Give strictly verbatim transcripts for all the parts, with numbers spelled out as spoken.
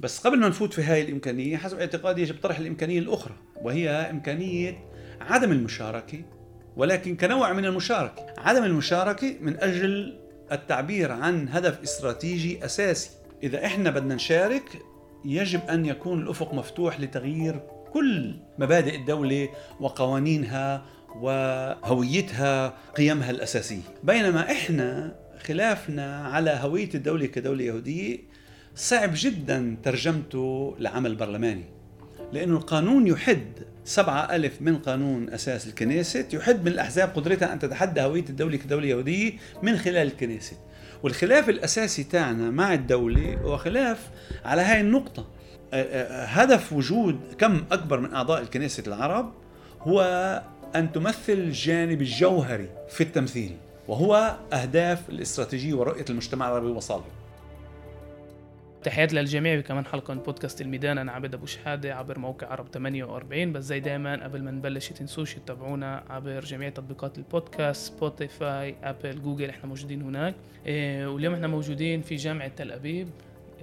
بس قبل ما نفوت في هاي الإمكانية حسب اعتقادي يجب طرح الإمكانية الأخرى، وهي إمكانية عدم المشاركة، ولكن كنوع من المشاركة. عدم المشاركة من أجل التعبير عن هدف استراتيجي أساسي. إذا إحنا بدنا نشارك يجب أن يكون الأفق مفتوح لتغيير كل مبادئ الدولة وقوانينها وهويتها، قيمها الأساسية. بينما إحنا خلافنا على هوية الدولة كدولة يهودية صعب جدا ترجمته لعمل برلماني، لأنه القانون يحد سبعة ألف من قانون أساس الكنيست، يحد من الأحزاب قدرتها أن تتحدى هوية الدولة كدولة يهودية من خلال الكنيست. والخلاف الأساسي تاعنا مع الدولة هو خلاف على هاي النقطة. هدف وجود كم أكبر من أعضاء الكنيست العرب هو أن تمثل الجانب الجوهري في التمثيل، وهو أهداف الاستراتيجية ورؤية المجتمع العربي وصاله. تحيات للجميع كمان حلقة من بودكاست الميدان. أنا عبد أبو شحادة عبر موقع عرب ثمانية وأربعين. بس زي دايما قبل ما نبلش تنسوش تتابعونا عبر جميع تطبيقات البودكاست، سبوتيفاي، أبل، جوجل، احنا موجودين هناك. إيه واليوم احنا موجودين في جامعة تل أبيب،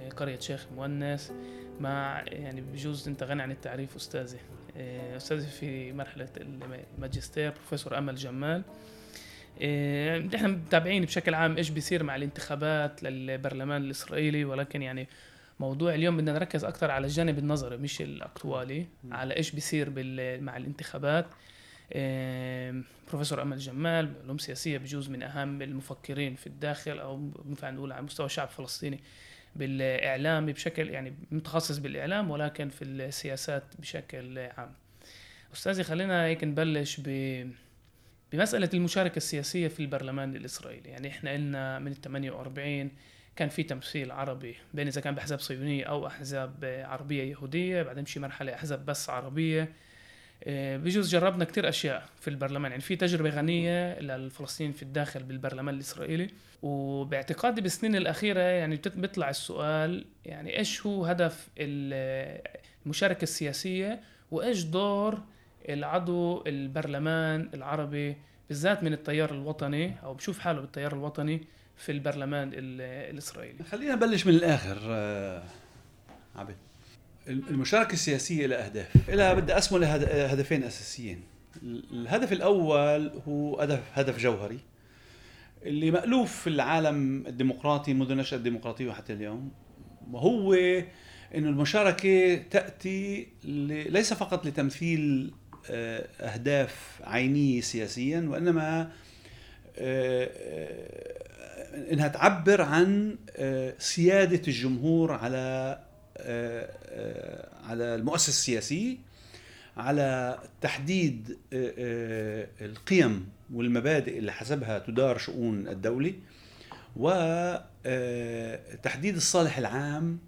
إيه قرية شيخ مؤنس، مع يعني بجوز انت غني عن التعريف أستاذي إيه أستاذي في مرحلة الماجستير بروفيسور أمل جمّال. إيه احنا متابعين بشكل عام ايش بيصير مع الانتخابات للبرلمان الاسرائيلي، ولكن يعني موضوع اليوم بدنا نركز اكثر على الجانب النظري مش الاكتوالي، على ايش بيصير بال... مع الانتخابات. إيه بروفيسور أمل جمّال علوم سياسية، بجوز من اهم المفكرين في الداخل او بنفع نقول على مستوى الشعب الفلسطيني بالاعلام بشكل، يعني متخصص بالاعلام ولكن في السياسات بشكل عام. استاذي خلينا هيك نبلش ب بمسألة المشاركة السياسية في البرلمان الإسرائيلي. يعني إحنا قلنا من الثمانية وأربعين كان في تمثيل عربي، بين إذا كان بأحزاب صهيونية أو أحزاب عربية يهودية، بعدين شي مرحلة أحزاب بس عربية. بجوز جربنا كتير أشياء في البرلمان، يعني في تجربة غنية للفلسطينيين في الداخل بالبرلمان الإسرائيلي. وباعتقادي بالسنين الأخيرة يعني بيطلع السؤال يعني إيش هو هدف المشاركة السياسية وإيش دور العضو البرلمان العربي بالذات من التيار الوطني أو بشوف حاله بالتيار الوطني في البرلمان الإسرائيلي. خلينا نبلش من الآخر. عبد المشاركة السياسية لها أهداف، لها بدي أسمو لها هدفين أساسيين. الهدف الأول هو هدف هدف جوهري اللي مألوف في العالم الديمقراطي منذ النشأة الديمقراطية وحتى اليوم، وهو إنه المشاركة تأتي ليس فقط لتمثيل أهداف عينية سياسيا، وإنما إنها تعبر عن سيادة الجمهور على على المؤسسة السياسية، على تحديد القيم والمبادئ اللي حسبها تدار شؤون الدولة، وتحديد الصالح العام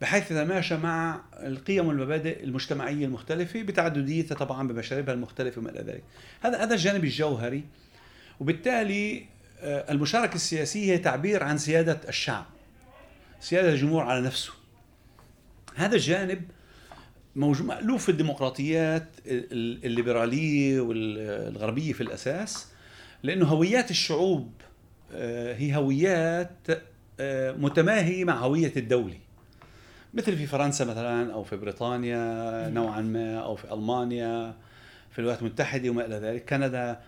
بحيث تتماشى مع القيم والمبادئ المجتمعية المختلفة بتعدديتها طبعا بمشاربها المختلفة وما إلى ذلك. هذا هذا الجانب الجوهري، وبالتالي المشاركة السياسية هي تعبير عن سيادة الشعب، سيادة الجمهور على نفسه. هذا الجانب موجود مألوف في الديمقراطيات الليبرالية والغربية في الأساس، لأنه هويات الشعوب هي هويات متماهية مع هوية الدولة، مثل في فرنسا مثلا أو في بريطانيا نوعا ما أو في ألمانيا، في الولايات المتحدة وما إلى ذلك، كندا.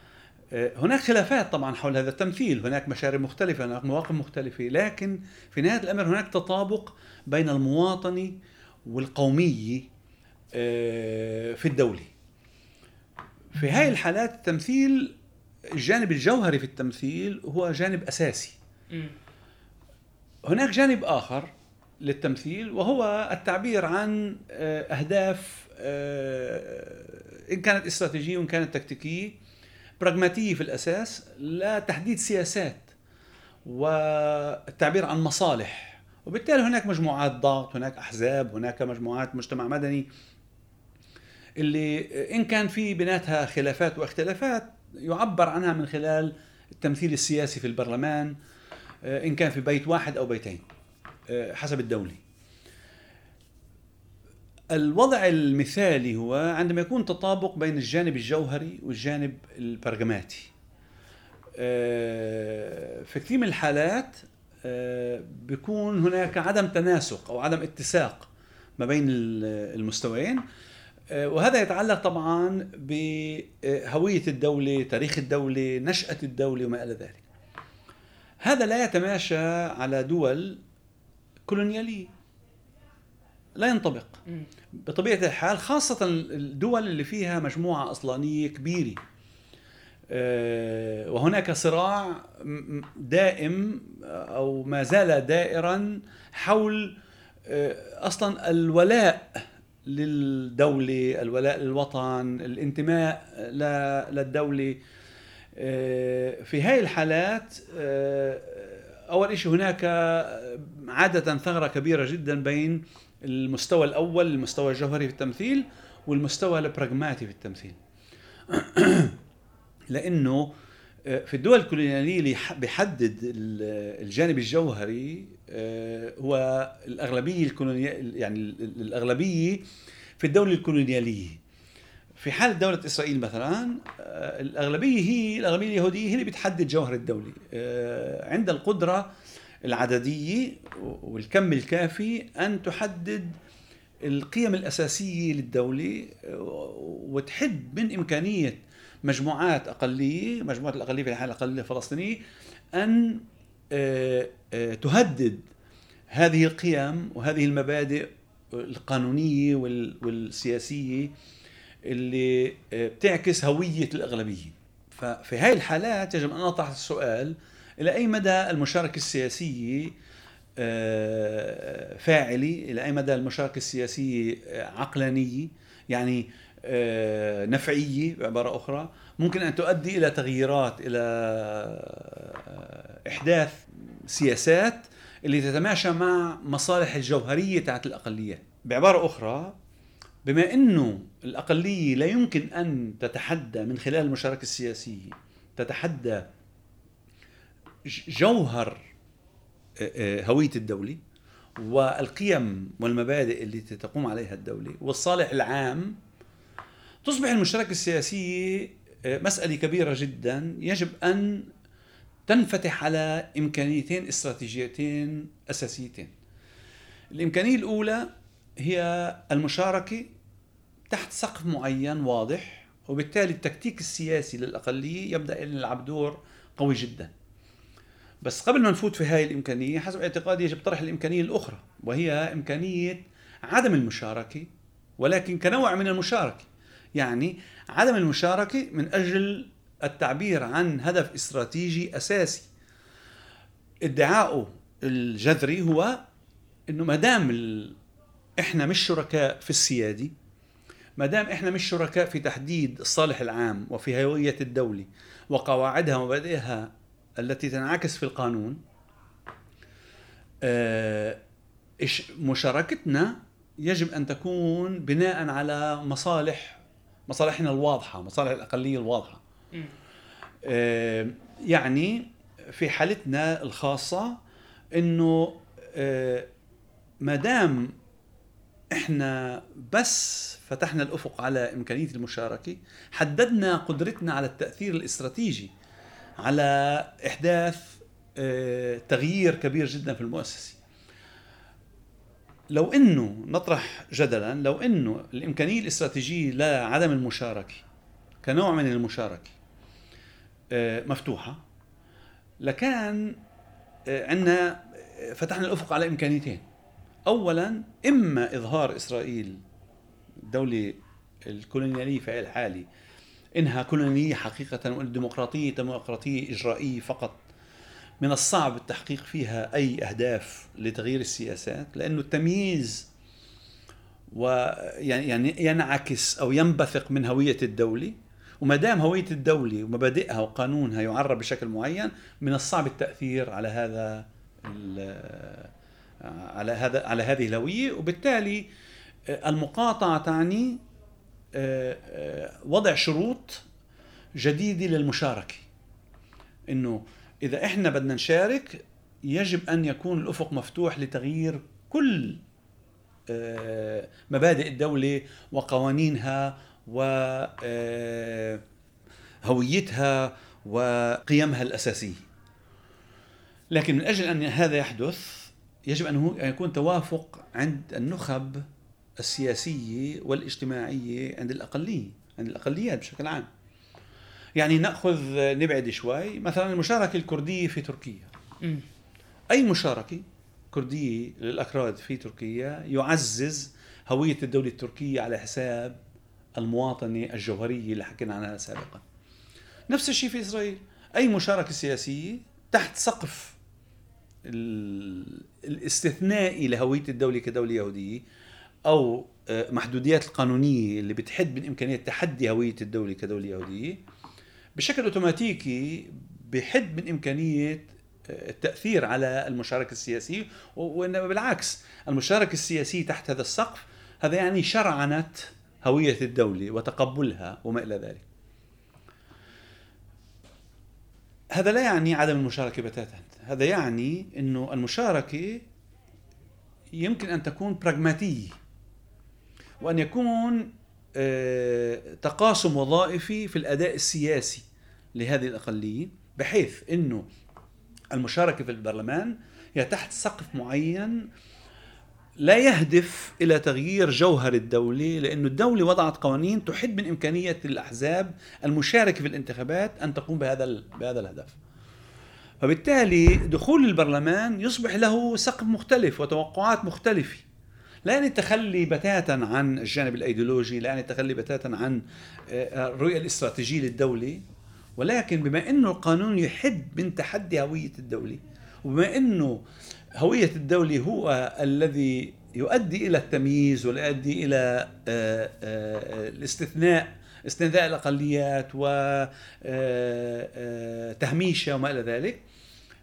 هناك خلافات طبعا حول هذا التمثيل، هناك مشاريع مختلفة، هناك مواقف مختلفة، لكن في نهاية الأمر هناك تطابق بين المواطني والقومي في الدولة. في هاي الحالات التمثيل، الجانب الجوهري في التمثيل هو جانب أساسي. هناك جانب آخر للتمثيل وهو التعبير عن أهداف إن كانت استراتيجية وإن كانت تكتيكية، براغماتية في الأساس، لتحديد سياسات والتعبير عن مصالح. وبالتالي هناك مجموعات ضغط، هناك أحزاب، هناك مجموعات مجتمع مدني اللي إن كان في بيناتها خلافات واختلافات يعبر عنها من خلال التمثيل السياسي في البرلمان، إن كان في بيت واحد أو بيتين حسب الدولة. الوضع المثالي هو عندما يكون تطابق بين الجانب الجوهري والجانب البرغماتي. في كثير من الحالات بيكون هناك عدم تناسق أو عدم اتساق ما بين المستويين. وهذا يتعلق طبعا بهوية الدولة، تاريخ الدولة، نشأة الدولة وما إلى ذلك. هذا لا يتماشى على دول كولونيالية، لا ينطبق بطبيعة الحال، خاصة الدول اللي فيها مجموعة أصلانية كبيرة، وهناك صراع دائم أو ما زال دائرا حول أصلا الولاء للدولة، الولاء للوطن، الانتماء للدولة. في هاي الحالات أول شيء هناك عادة ثغرة كبيرة جدا بين المستوى الأول، المستوى الجوهري في التمثيل، والمستوى البراغماتي في التمثيل. لأنه في الدول الكولونيالية اللي بيحدد الجانب الجوهري هو الأغلبية الكولونيالية، يعني الأغلبية في الدولة الكولونيالية. في حال دولة إسرائيل مثلا، الأغلبية هي الأغلبية اليهودية، هي اللي بتحدد جوهر الدولة. عند القدرة العددية والكم الكافي أن تحدد القيم الأساسية للدولة وتحد من إمكانية مجموعات أقلية، مجموعة الأقلية في الحالة الأقلية الفلسطينية، أن تهدد هذه القيم وهذه المبادئ القانونية والسياسية اللي بتعكس هوية الأغلبية. ففي هاي الحالات يجب أن نطرح السؤال إلى أي مدى المشاركة السياسية فاعلة، إلى أي مدى المشاركة السياسية عقلانية، يعني نفعية بعبارة أخرى، ممكن أن تؤدي إلى تغييرات، إلى إحداث سياسات اللي تتماشى مع مصالح الجوهرية تاعت الأقلية. بعبارة أخرى، بما أنه الأقلية لا يمكن أن تتحدى من خلال المشاركة السياسية، تتحدى جوهر هوية الدولة والقيم والمبادئ اللي تقوم عليها الدولة والصالح العام، تصبح المشاركة السياسية مسألة كبيرة جدا يجب أن تنفتح على إمكانيتين استراتيجيتين أساسيتين. الإمكانية الأولى هي المشاركة تحت سقف معين واضح، وبالتالي التكتيك السياسي للأقلية يبدأ يلعب دور قوي جدا. بس قبل ما نفوت في هاي الإمكانية، حسب اعتقادي يجب طرح الإمكانية الأخرى، وهي إمكانية عدم المشاركة، ولكن كنوع من المشاركة، يعني عدم المشاركة من أجل التعبير عن هدف استراتيجي أساسي ادعاؤه الجذري هو إنه مدام إحنا مش شركاء في السيادة، مدام إحنا مش شركاء في تحديد الصالح العام وفي هوية الدولة وقواعدها ومبادئها التي تنعكس في القانون، مشاركتنا يجب أن تكون بناء على مصالح مصالحنا الواضحة، مصالح الأقلية الواضحة. يعني في حالتنا الخاصة إنه مدام إحنا بس فتحنا الأفق على إمكانية المشاركة، حددنا قدرتنا على التأثير الاستراتيجي على إحداث تغيير كبير جدا في المؤسسة. لو أنه نطرح جدلا، لو أنه الإمكانية الاستراتيجية لعدم المشاركة كنوع من المشاركة مفتوحة، لكان عندنا فتحنا الأفق على إمكانيتين. أولا، إما إظهار إسرائيل الدولة الكولونيالية في الحالي إنها كولونيالية حقيقة والديمقراطية ديمقراطية إجرائية فقط، من الصعب التحقيق فيها أي أهداف لتغيير السياسات، لأنه التمييز ويعني ينعكس أو ينبثق من هوية الدولة، ومدام هوية الدولة ومبادئها وقانونها يعرب بشكل معين، من الصعب التأثير على هذا على هذا على هذه الهوية. وبالتالي المقاطعة تعني وضع شروط جديدة للمشاركة، إنه إذا إحنا بدنا نشارك يجب أن يكون الأفق مفتوح لتغيير كل مبادئ الدولة وقوانينها وهويتها وقيمها الأساسية. لكن من أجل أن هذا يحدث يجب أن يكون توافق عند النخب السياسية والاجتماعية عند الأقلية عند الأقليات بشكل عام. يعني نأخذ نبعد شوي، مثلا المشاركة الكردية في تركيا، م. أي مشاركة كردية للأكراد في تركيا يعزز هوية الدولة التركية على حساب المواطنة الجوهرية اللي حكينا عنها سابقا. نفس الشيء في إسرائيل، أي مشاركة سياسية تحت سقف الاستثنائي لهوية الدولة كدولة يهودية أو محدوديات القانونية اللي بتحد من إمكانية تحدي هوية الدولة كدولة يهودية، بشكل أوتوماتيكي بحد من إمكانية التأثير على المشاركة السياسية. وإنما بالعكس، المشاركة السياسية تحت هذا السقف هذا يعني شرعنة هوية الدولة وتقبلها وما إلى ذلك. هذا لا يعني عدم المشاركة بتاتا، هذا يعني إنه المشاركة يمكن أن تكون براغماتية وأن يكون تقاسم وظائفي في الأداء السياسي لهذه الأقلية، بحيث إنه المشاركة في البرلمان هي تحت سقف معين لا يهدف إلى تغيير جوهر الدولة، لأن الدولة وضعت قوانين تحد من إمكانية الأحزاب المشاركة في الانتخابات أن تقوم بهذا بهذا الهدف. فبالتالي دخول البرلمان يصبح له سقف مختلف وتوقعات مختلفة، لا يعني التخلي بتاتا عن الجانب الأيديولوجي، لا يعني التخلي بتاتا عن الرؤية الاستراتيجية للدولة، ولكن بما أنه القانون يحد من تحدي هوية الدولة، وبما أنه هوية الدولة هو الذي يؤدي إلى التمييز ويؤدي إلى الاستثناء استثناء الأقليات وتهميشها وما إلى ذلك،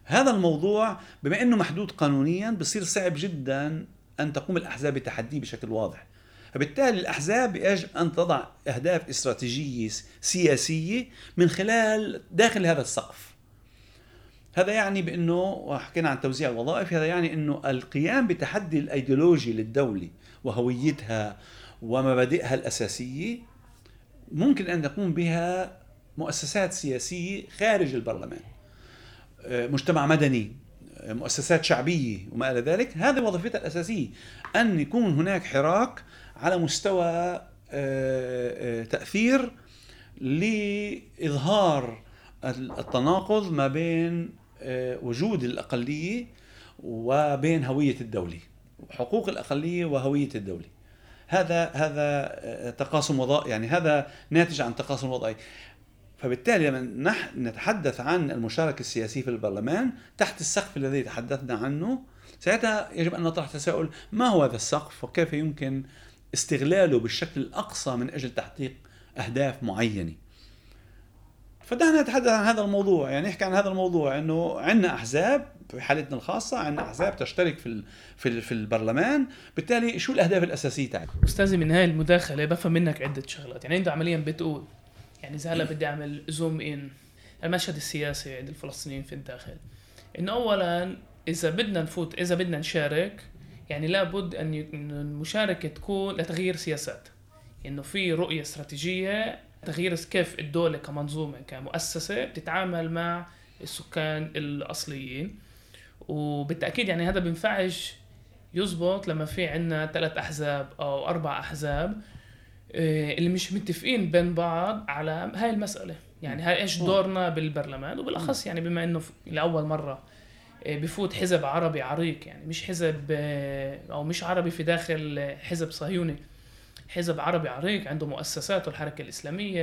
هذا الموضوع بما أنه محدود قانونيا بصير صعب جدا أن تقوم الأحزاب بتحديه بشكل واضح. فبالتالي الأحزاب يجب أن تضع أهداف استراتيجية سياسية من خلال داخل هذا السقف. هذا يعني بأنه، وحكينا عن توزيع الوظائف، هذا يعني أنه القيام بتحدي الأيديولوجي للدولة وهويتها ومبادئها الأساسية ممكن أن تقوم بها مؤسسات سياسية خارج البرلمان، مجتمع مدني، مؤسسات شعبية وما إلى ذلك. هذه وظيفتها الأساسية، أن يكون هناك حراك على مستوى تأثير لإظهار التناقض ما بين وجود الأقلية وبين هوية الدولة، حقوق الأقلية وهوية الدولة. هذا هذا تقاسم وظائفي، يعني هذا ناتج عن تقاسم وظائفي. فبالتالي لما نحن نتحدث عن المشاركة السياسية في البرلمان تحت السقف الذي تحدثنا عنه، ساعتها يجب أن نطرح تساؤل: ما هو هذا السقف وكيف يمكن استغلاله بالشكل الأقصى من أجل تحقيق أهداف معينة؟ فدعنا نتحدث عن هذا الموضوع، يعني نحكي عن هذا الموضوع، إنه عندنا أحزاب في حالتنا الخاصة، عندنا أحزاب تشترك في في في البرلمان، بالتالي شو الأهداف الأساسية تاعك؟ أستاذي، من هاي المداخلة بفهم منك عدة شغلات. يعني أنت عمليا بتقول يعني إذا هلا بدي أعمل زوم إن المشهد السياسي عند الفلسطينيين في الداخل، إن أولا إذا بدنا نفوت إذا بدنا نشارك يعني لابد أن المشاركة تكون لتغيير سياسات، إنه في رؤية استراتيجية تغيير كيف الدولة كمنظومة كمؤسسة بتتعامل مع السكان الأصليين. وبالتأكيد يعني هذا بينفعش يزبط لما في عنا ثلاث أحزاب أو أربع أحزاب اللي مش متفقين بين بعض على هاي المسألة. يعني هاي إيش دورنا بالبرلمان، وبالأخص يعني بما إنه لأول مرة بفوت حزب عربي عريق، يعني مش حزب أو مش عربي في داخل حزب صهيوني، حزب عربي عريق عنده مؤسساته الحركة الإسلامية،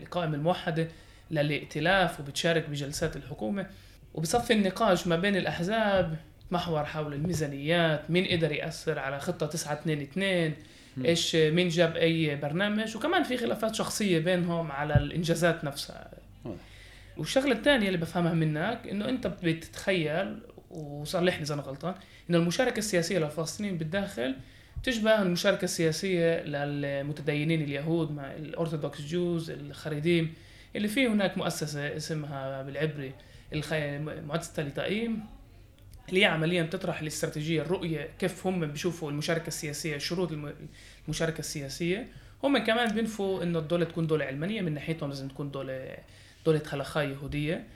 القائمة الموحدة للائتلاف، وبتشارك بجلسات الحكومة. وبصف النقاش ما بين الأحزاب محور حول الميزانيات، مين قدر يأثر على خطة تسعة اثنين اثنين، إيش مين جاب أي برنامج، وكمان في خلافات شخصية بينهم على الإنجازات نفسها. والشغلة الثانية اللي بفهمها منك إنه أنت بتتخيل، وصلحني إذا أنا غلطان، إنه المشاركة السياسية للفلسطينيين بالداخل تشبه المشاركة السياسية للمتدينين اليهود مع الأرثوذكس جوز الخريديم، اللي فيه هناك مؤسسة اسمها بالعبري المؤسسة لتائيم، اللي عمليا بتطرح الاستراتيجية الرؤية كيف هم بيشوفوا المشاركة السياسية، شروط المشاركة السياسية. هم كمان بينفوا إنه الدولة تكون دولة علمانية، من ناحيتهم لازم تكون دولة دولة خلخاء يهودية،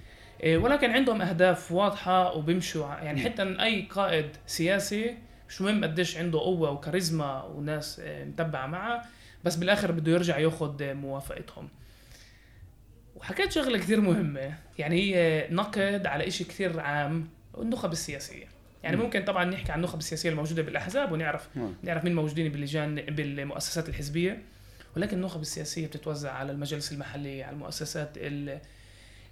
ولكن عندهم أهداف واضحة وبيمشوا. يعني حتى أي قائد سياسي مش مهم قديش عنده قوة وكاريزما وناس متبعة معه، بس بالآخر بده يرجع ياخد موافقتهم. وحكيت شغلة كتير مهمة، يعني هي نقد على إشي كتير عام، النخب السياسية. يعني ممكن طبعا نحكي عن النخب السياسية الموجودة بالأحزاب ونعرف نعرف مين موجودين باللجان بالمؤسسات الحزبية، ولكن النخب السياسية بتتوزع على المجالس المحلية، على المؤسسات ال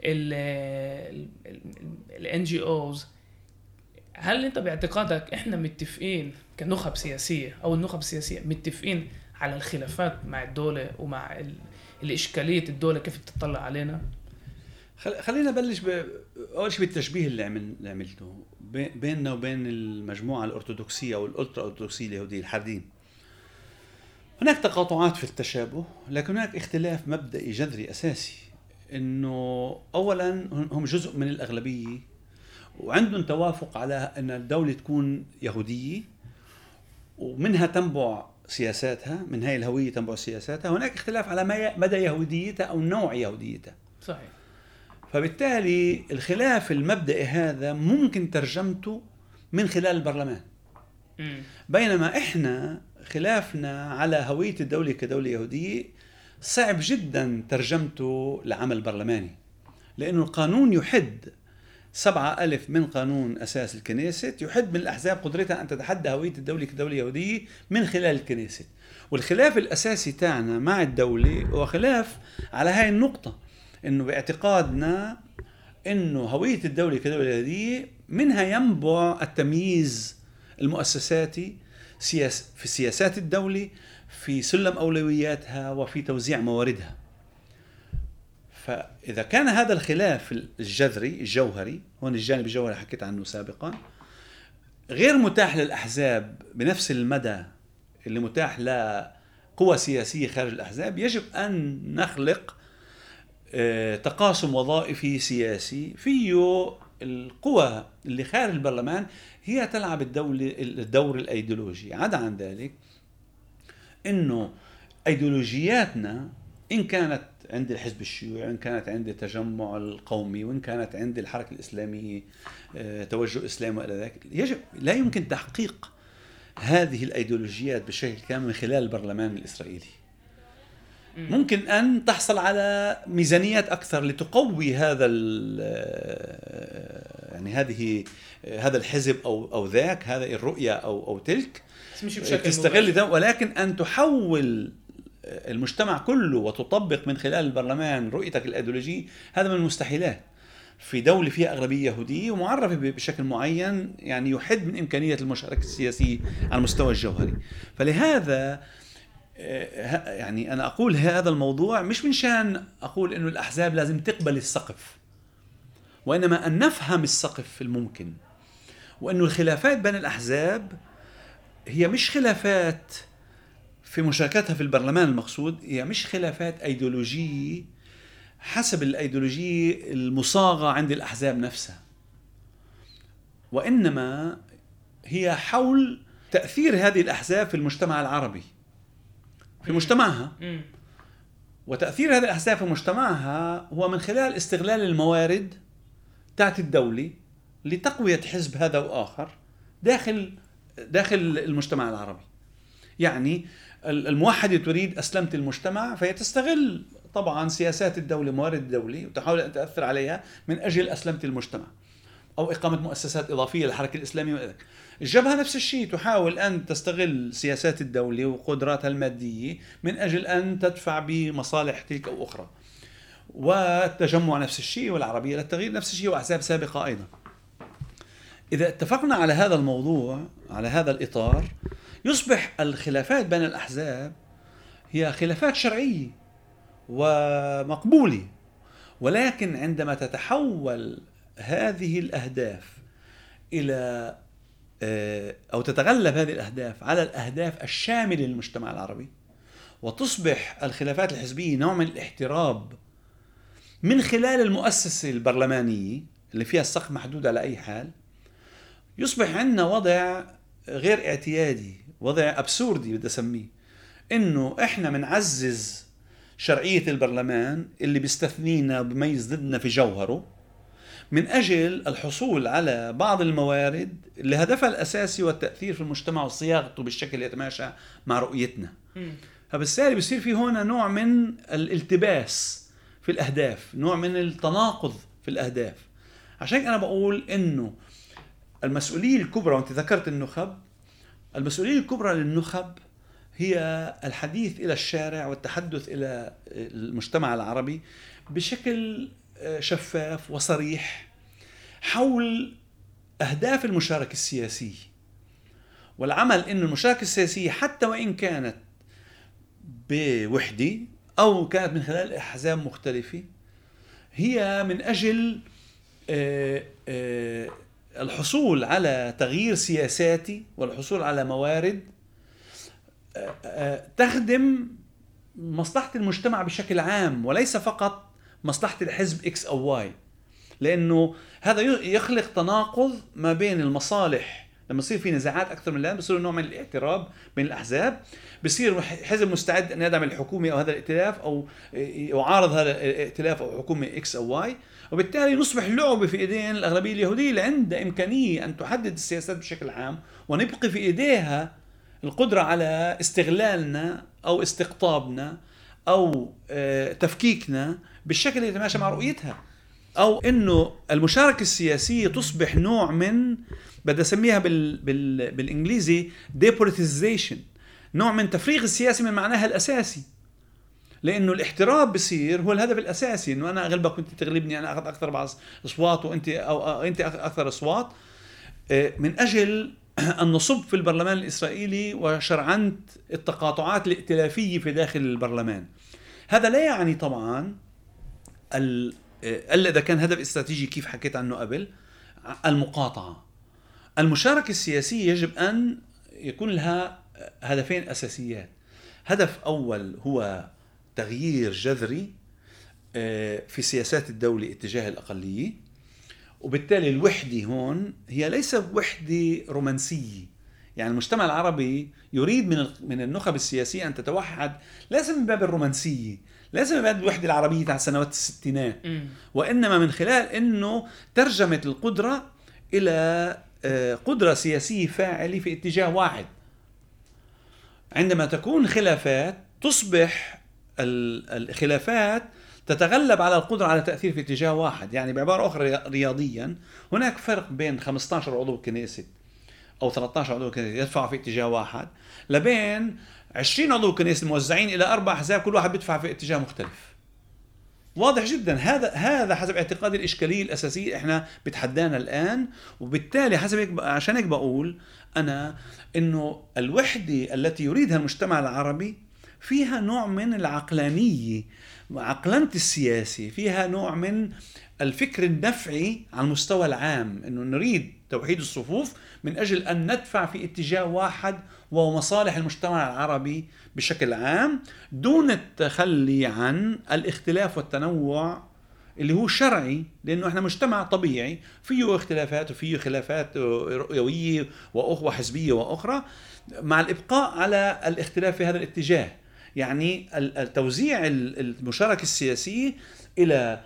ال إن جي أوز. هل أنت باعتقادك إحنا متفقين كنخب سياسية أو النخب السياسية متفقين على الخلافات مع الدولة ومع الإشكالية الدولة كيف بتطلع علينا؟ خلينا نبلش أول شيء بالتشبيه اللي عملته بيننا وبين المجموعة الأرثوذكسية والألترا أرثوذكسية اليهودية الحرديم. هناك تقاطعات في التشابه، لكن هناك اختلاف مبدئي جذري أساسي، إنه أولاً هم جزء من الأغلبية وعندهم توافق على أن الدولة تكون يهودية ومنها تنبع سياساتها، من هاي الهوية تنبع سياساتها. هناك اختلاف على مدى يهوديتها أو نوع يهوديتها. صحيح. فبالتالي الخلاف المبدئي هذا ممكن ترجمته من خلال البرلمان، بينما إحنا خلافنا على هوية الدولة كدولة يهودية صعب جدا ترجمته لعمل برلماني، لأنه القانون يحد سبعة ألف من قانون أساس الكنيست، يحد من الأحزاب قدرتها أن تتحدى هوية الدولة كدولة يهودية من خلال الكنيست. والخلاف الأساسي تاعنا مع الدولة هو خلاف على هاي النقطة، إنه باعتقادنا إنه هوية الدولة كدولة يهودية منها ينبع التمييز المؤسساتي سياس في سياسات الدولة، في سلم أولوياتها، وفي توزيع مواردها. فإذا كان هذا الخلاف الجذري الجوهري، هون الجانب الجوهري حكيت عنه سابقا، غير متاح للأحزاب بنفس المدى اللي متاح لقوى سياسية خارج الأحزاب، يجب أن نخلق تقاسم وظائفي سياسي فيه القوى اللي خارج البرلمان هي تلعب الدولة الدور الأيديولوجي. عدا عن ذلك إنه أيديولوجياتنا إن كانت عند الحزب الشيوعي، وإن كانت عند التجمع القومي، وإن كانت عند الحركة الإسلامية توجه إسلامي وإلى ذلك، يجب لا يمكن تحقيق هذه الأيديولوجيات بشكل كامل من خلال البرلمان الإسرائيلي. ممكن أن تحصل على ميزانيات أكثر لتقوي هذا يعني هذه هذا الحزب أو أو ذاك، هذا الرؤية أو أو تلك تستغل، ولكن أن تحول المجتمع كله وتطبق من خلال البرلمان رؤيتك الأيديولوجية، هذا من المستحيلات في دولة فيها أغلبية يهودية ومعرفة بشكل معين، يعني يحد من إمكانية المشاركة السياسية على المستوى الجوهري. فلهذا يعني أنا أقول هذا الموضوع مش من شأن أقول إنه الأحزاب لازم تقبل السقف، وإنما أن نفهم السقف الممكن، وإنه الخلافات بين الأحزاب هي مش خلافات في مشاركتها في البرلمان المقصود، هي مش خلافات أيديولوجية حسب الأيديولوجية المصاغة عند الأحزاب نفسها، وإنما هي حول تأثير هذه الأحزاب في المجتمع العربي في مجتمعها، وتأثير هذه الأحزاب في مجتمعها هو من خلال استغلال الموارد تاعت الدولة لتقوية حزب هذا وآخر داخل داخل المجتمع العربي. يعني الموحدة تريد أسلمة المجتمع، فهي تستغل طبعا سياسات الدولة موارد الدولة وتحاول أن تأثر عليها من أجل أسلمة المجتمع، أو إقامة مؤسسات إضافية للحركة الإسلامية وإلى ذلك. الجبهة نفس الشيء، تحاول أن تستغل سياسات الدولة وقدراتها المادية من أجل أن تدفع بمصالح تلك أو أخرى، والتجمع نفس الشيء، والعربية للتغيير نفس الشيء، وأحزاب سابقة أيضا. إذا اتفقنا على هذا الموضوع، على هذا الإطار، يصبح الخلافات بين الأحزاب هي خلافات شرعية ومقبولة. ولكن عندما تتحول هذه الأهداف إلى أو تتغلب هذه الأهداف على الأهداف الشاملة للمجتمع العربي، وتصبح الخلافات الحزبية نوع من الاحتراب من خلال المؤسسة البرلمانية اللي فيها السقف محدود على أي حال، يصبح عندنا وضع غير اعتيادي، وضع أبسوردي بدي أسميه، إنه إحنا منعزز شرعية البرلمان اللي بيستثنينا وبيميز ضدنا في جوهره، من أجل الحصول على بعض الموارد لهدفها الأساسي والتأثير في المجتمع وصياغته بالشكل اللي يتماشى مع رؤيتنا. فبالتالي بيصير في هنا نوع من الالتباس في الأهداف، نوع من التناقض في الأهداف. عشان أنا بقول إنه المسؤولية الكبرى، وأنت ذكرت النخب، المسؤولية الكبرى للنخب هي الحديث إلى الشارع والتحدث إلى المجتمع العربي بشكل شفاف وصريح حول أهداف المشاركة السياسية، والعمل إن المشاركة السياسية حتى وإن كانت بوحدة أو كانت من خلال أحزاب مختلفة هي من أجل الحصول على تغيير سياساتي والحصول على موارد تخدم مصلحة المجتمع بشكل عام وليس فقط مصلحة الحزب إكس أو واي، لأنه هذا يخلق تناقض ما بين المصالح. لما يصير في نزاعات أكثر من الآن بيصير نوع من الاعتراب بين الأحزاب، بيصير حزب مستعد أن يدعم الحكومة أو هذا الائتلاف أو يعارض هذا الائتلاف أو حكومة إكس أو واي، وبالتالي نصبح لعبة في إيدين الأغلبية اليهودية اللي عندها إمكانية أن تحدد السياسات بشكل عام، ونبقي في إيديها القدرة على استغلالنا أو استقطابنا أو تفكيكنا بالشكل اللي يتماشى مع رؤيتها، أو إنه المشاركة السياسية تصبح نوع من، بدي أسميها بال بال بالإنجليزي depoliticization، نوع من تفريغ السياسي من معناها الأساسي، لأنه الاحتراب بصير هو الهدف الأساسي، إنه أنا أغلبك وأنت تغلبني، أنا أخذ أكثر بعض أصوات وأنت أو أنت أكثر أصوات، من أجل أن نصب في البرلمان الإسرائيلي وشرعنت التقاطعات الائتلافية في داخل البرلمان. هذا لا يعني طبعا إلا إذا كان هدف استراتيجي كيف حكيت عنه قبل المقاطعة. المشاركة السياسية يجب أن يكون لها هدفين أساسيات، هدف أول هو تغيير جذري في سياسات الدولة اتجاه الأقلية، وبالتالي الوحدة هون هي ليس وحدة رومانسية، يعني المجتمع العربي يريد من من النخب السياسية أن تتوحد ليس من باب الرومانسية، ليس من باب الوحدة العربية تاع سنوات الستينات، وإنما من خلال إنه ترجمة القدرة إلى قدرة سياسية فاعلة في اتجاه واحد. عندما تكون خلافات تصبح الخلافات تتغلب على القدرة على تأثير في اتجاه واحد. يعني بعبارة أخرى رياضيا هناك فرق بين خمسة عشر عضو كنيست أو ثلاثة عشر عضو كنيست يدفعوا في اتجاه واحد لبين عشرين عضو كنيست موزعين إلى أربع أحزاب كل واحد بيدفع في اتجاه مختلف. واضح جدا هذا هذا حسب اعتقادي الإشكالية الأساسية إحنا بتحدانا الآن. وبالتالي حسب عشان هيك بقول أنا إنه الوحدة التي يريدها المجتمع العربي فيها نوع من العقلانية، عقلانة السياسة، فيها نوع من الفكر النفعي على المستوى العام، إنه نريد توحيد الصفوف من أجل أن ندفع في اتجاه واحد ومصالح المجتمع العربي بشكل عام دون التخلي عن الاختلاف والتنوع اللي هو شرعي، لأنه إحنا مجتمع طبيعي فيه اختلافات وفيه خلافات رؤيوية وأخوة حزبية وأخرى، مع الإبقاء على الاختلاف في هذا الاتجاه. يعني التوزيع المشاركة السياسية إلى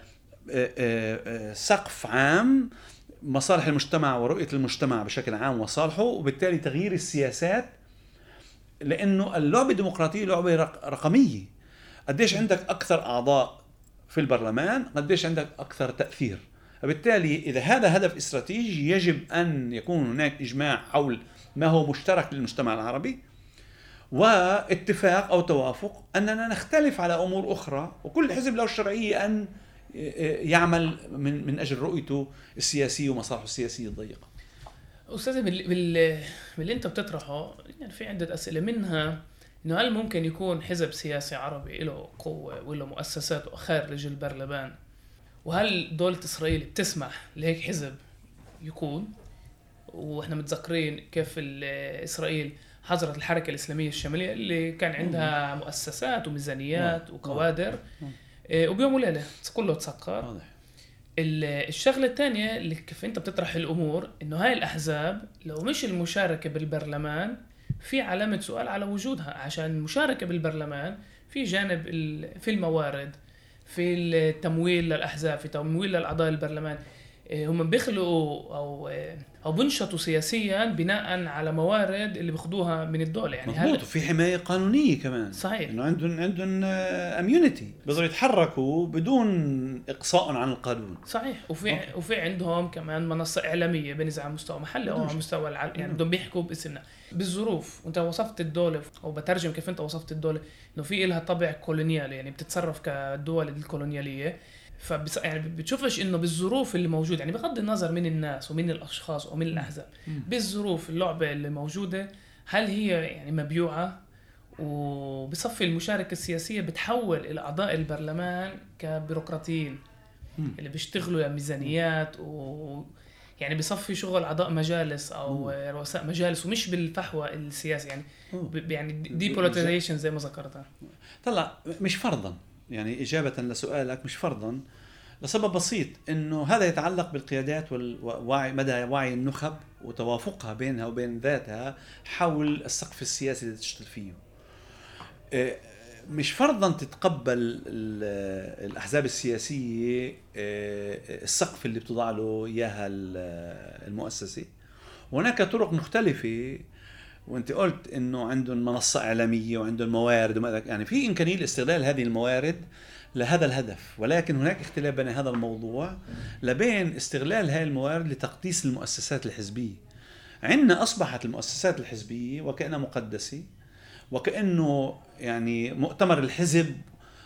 سقف عام مصالح المجتمع ورؤية المجتمع بشكل عام وصالحه، وبالتالي تغيير السياسات، لأنه اللعبة الديمقراطية لعبة رقمية، قديش عندك أكثر أعضاء في البرلمان قديش عندك أكثر تأثير. وبالتالي إذا هذا هدف استراتيجي يجب أن يكون هناك إجماع حول ما هو مشترك للمجتمع العربي، واتفاق أو توافق أننا نختلف على أمور أخرى، وكل حزب له الشرعية أن يعمل من, من أجل رؤيته السياسية ومصالحه السياسية الضيقة. أستاذي باللي أنت بتطرحه يعني في عدة أسئلة، منها إنه هل ممكن يكون حزب سياسي عربي له قوة وله مؤسسات خارج البرلمان، وهل دولة إسرائيل بتسمح لهيك حزب يكون؟ وإحنا متذكرين كيف إسرائيل حظرت الحركة الإسلامية الشمالية اللي كان عندها مؤسسات وميزانيات وكوادر، وبيوم وليلة كله تسكر. الشغلة الثانية اللي كيف أنت بتطرح الأمور إنه هاي الأحزاب لو مش المشاركة بالبرلمان في علامة سؤال على وجودها، عشان المشاركة بالبرلمان في جانب في الموارد، في التمويل للأحزاب، في تمويل للأعضاء البرلمان، هم بيخلقوا او او بنشطوا سياسيا بناء على موارد اللي بياخدوها من الدوله. يعني مظبوط، في حمايه قانونيه كمان، صحيح انه عندهم عندهم اميونيتي، بيقدروا يتحركوا بدون اقصاء عن القانون، صحيح. وفي أوه. وفي عندهم كمان منصه اعلاميه بنزع على مستوى محلي او على مستوى العالم، يعني بدهم بيحكوا باسمنا بالظروف. وانت وصفت الدوله، او بترجم كيف انت وصفت الدوله انه في لها طابع كولونيالي، يعني بتتصرف كالدول الكولونياليه. فبس يعني بتشوفش انه بالظروف اللي موجوده، يعني بغض النظر من الناس ومن الاشخاص ومن الاحزاب، بالظروف اللعبه اللي موجوده هل هي يعني مبيوعه؟ وبصفي المشاركه السياسيه بتحول الى اعضاء البرلمان كبيروقراطيين اللي بيشتغلوا لميزانيات، و يعني بصفي شغل اعضاء مجالس او رؤساء مجالس، ومش بالفحوى السياسي. يعني يعني ديبوليتيزيشن زي ما ذكرتها. طلع مش فرضا، يعني إجابة لسؤالك، مش فرضاً لسبب بسيط، إنه هذا يتعلق بالقيادات ومدى وعي النخب وتوافقها بينها وبين ذاتها حول السقف السياسي اللي تشتغل فيه. مش فرضاً تتقبل الأحزاب السياسية السقف اللي بتضع له إياها المؤسسة. هناك طرق مختلفة، وانت قلت انه عندهم منصه اعلاميه وعندهم موارد وما، يعني في امكانيه لاستغلال هذه الموارد لهذا الهدف. ولكن هناك اختلاف بين هذا الموضوع لبين استغلال هذه الموارد لتقديس المؤسسات الحزبيه. عندنا اصبحت المؤسسات الحزبيه وكأنها مقدسه، وكأنه يعني مؤتمر الحزب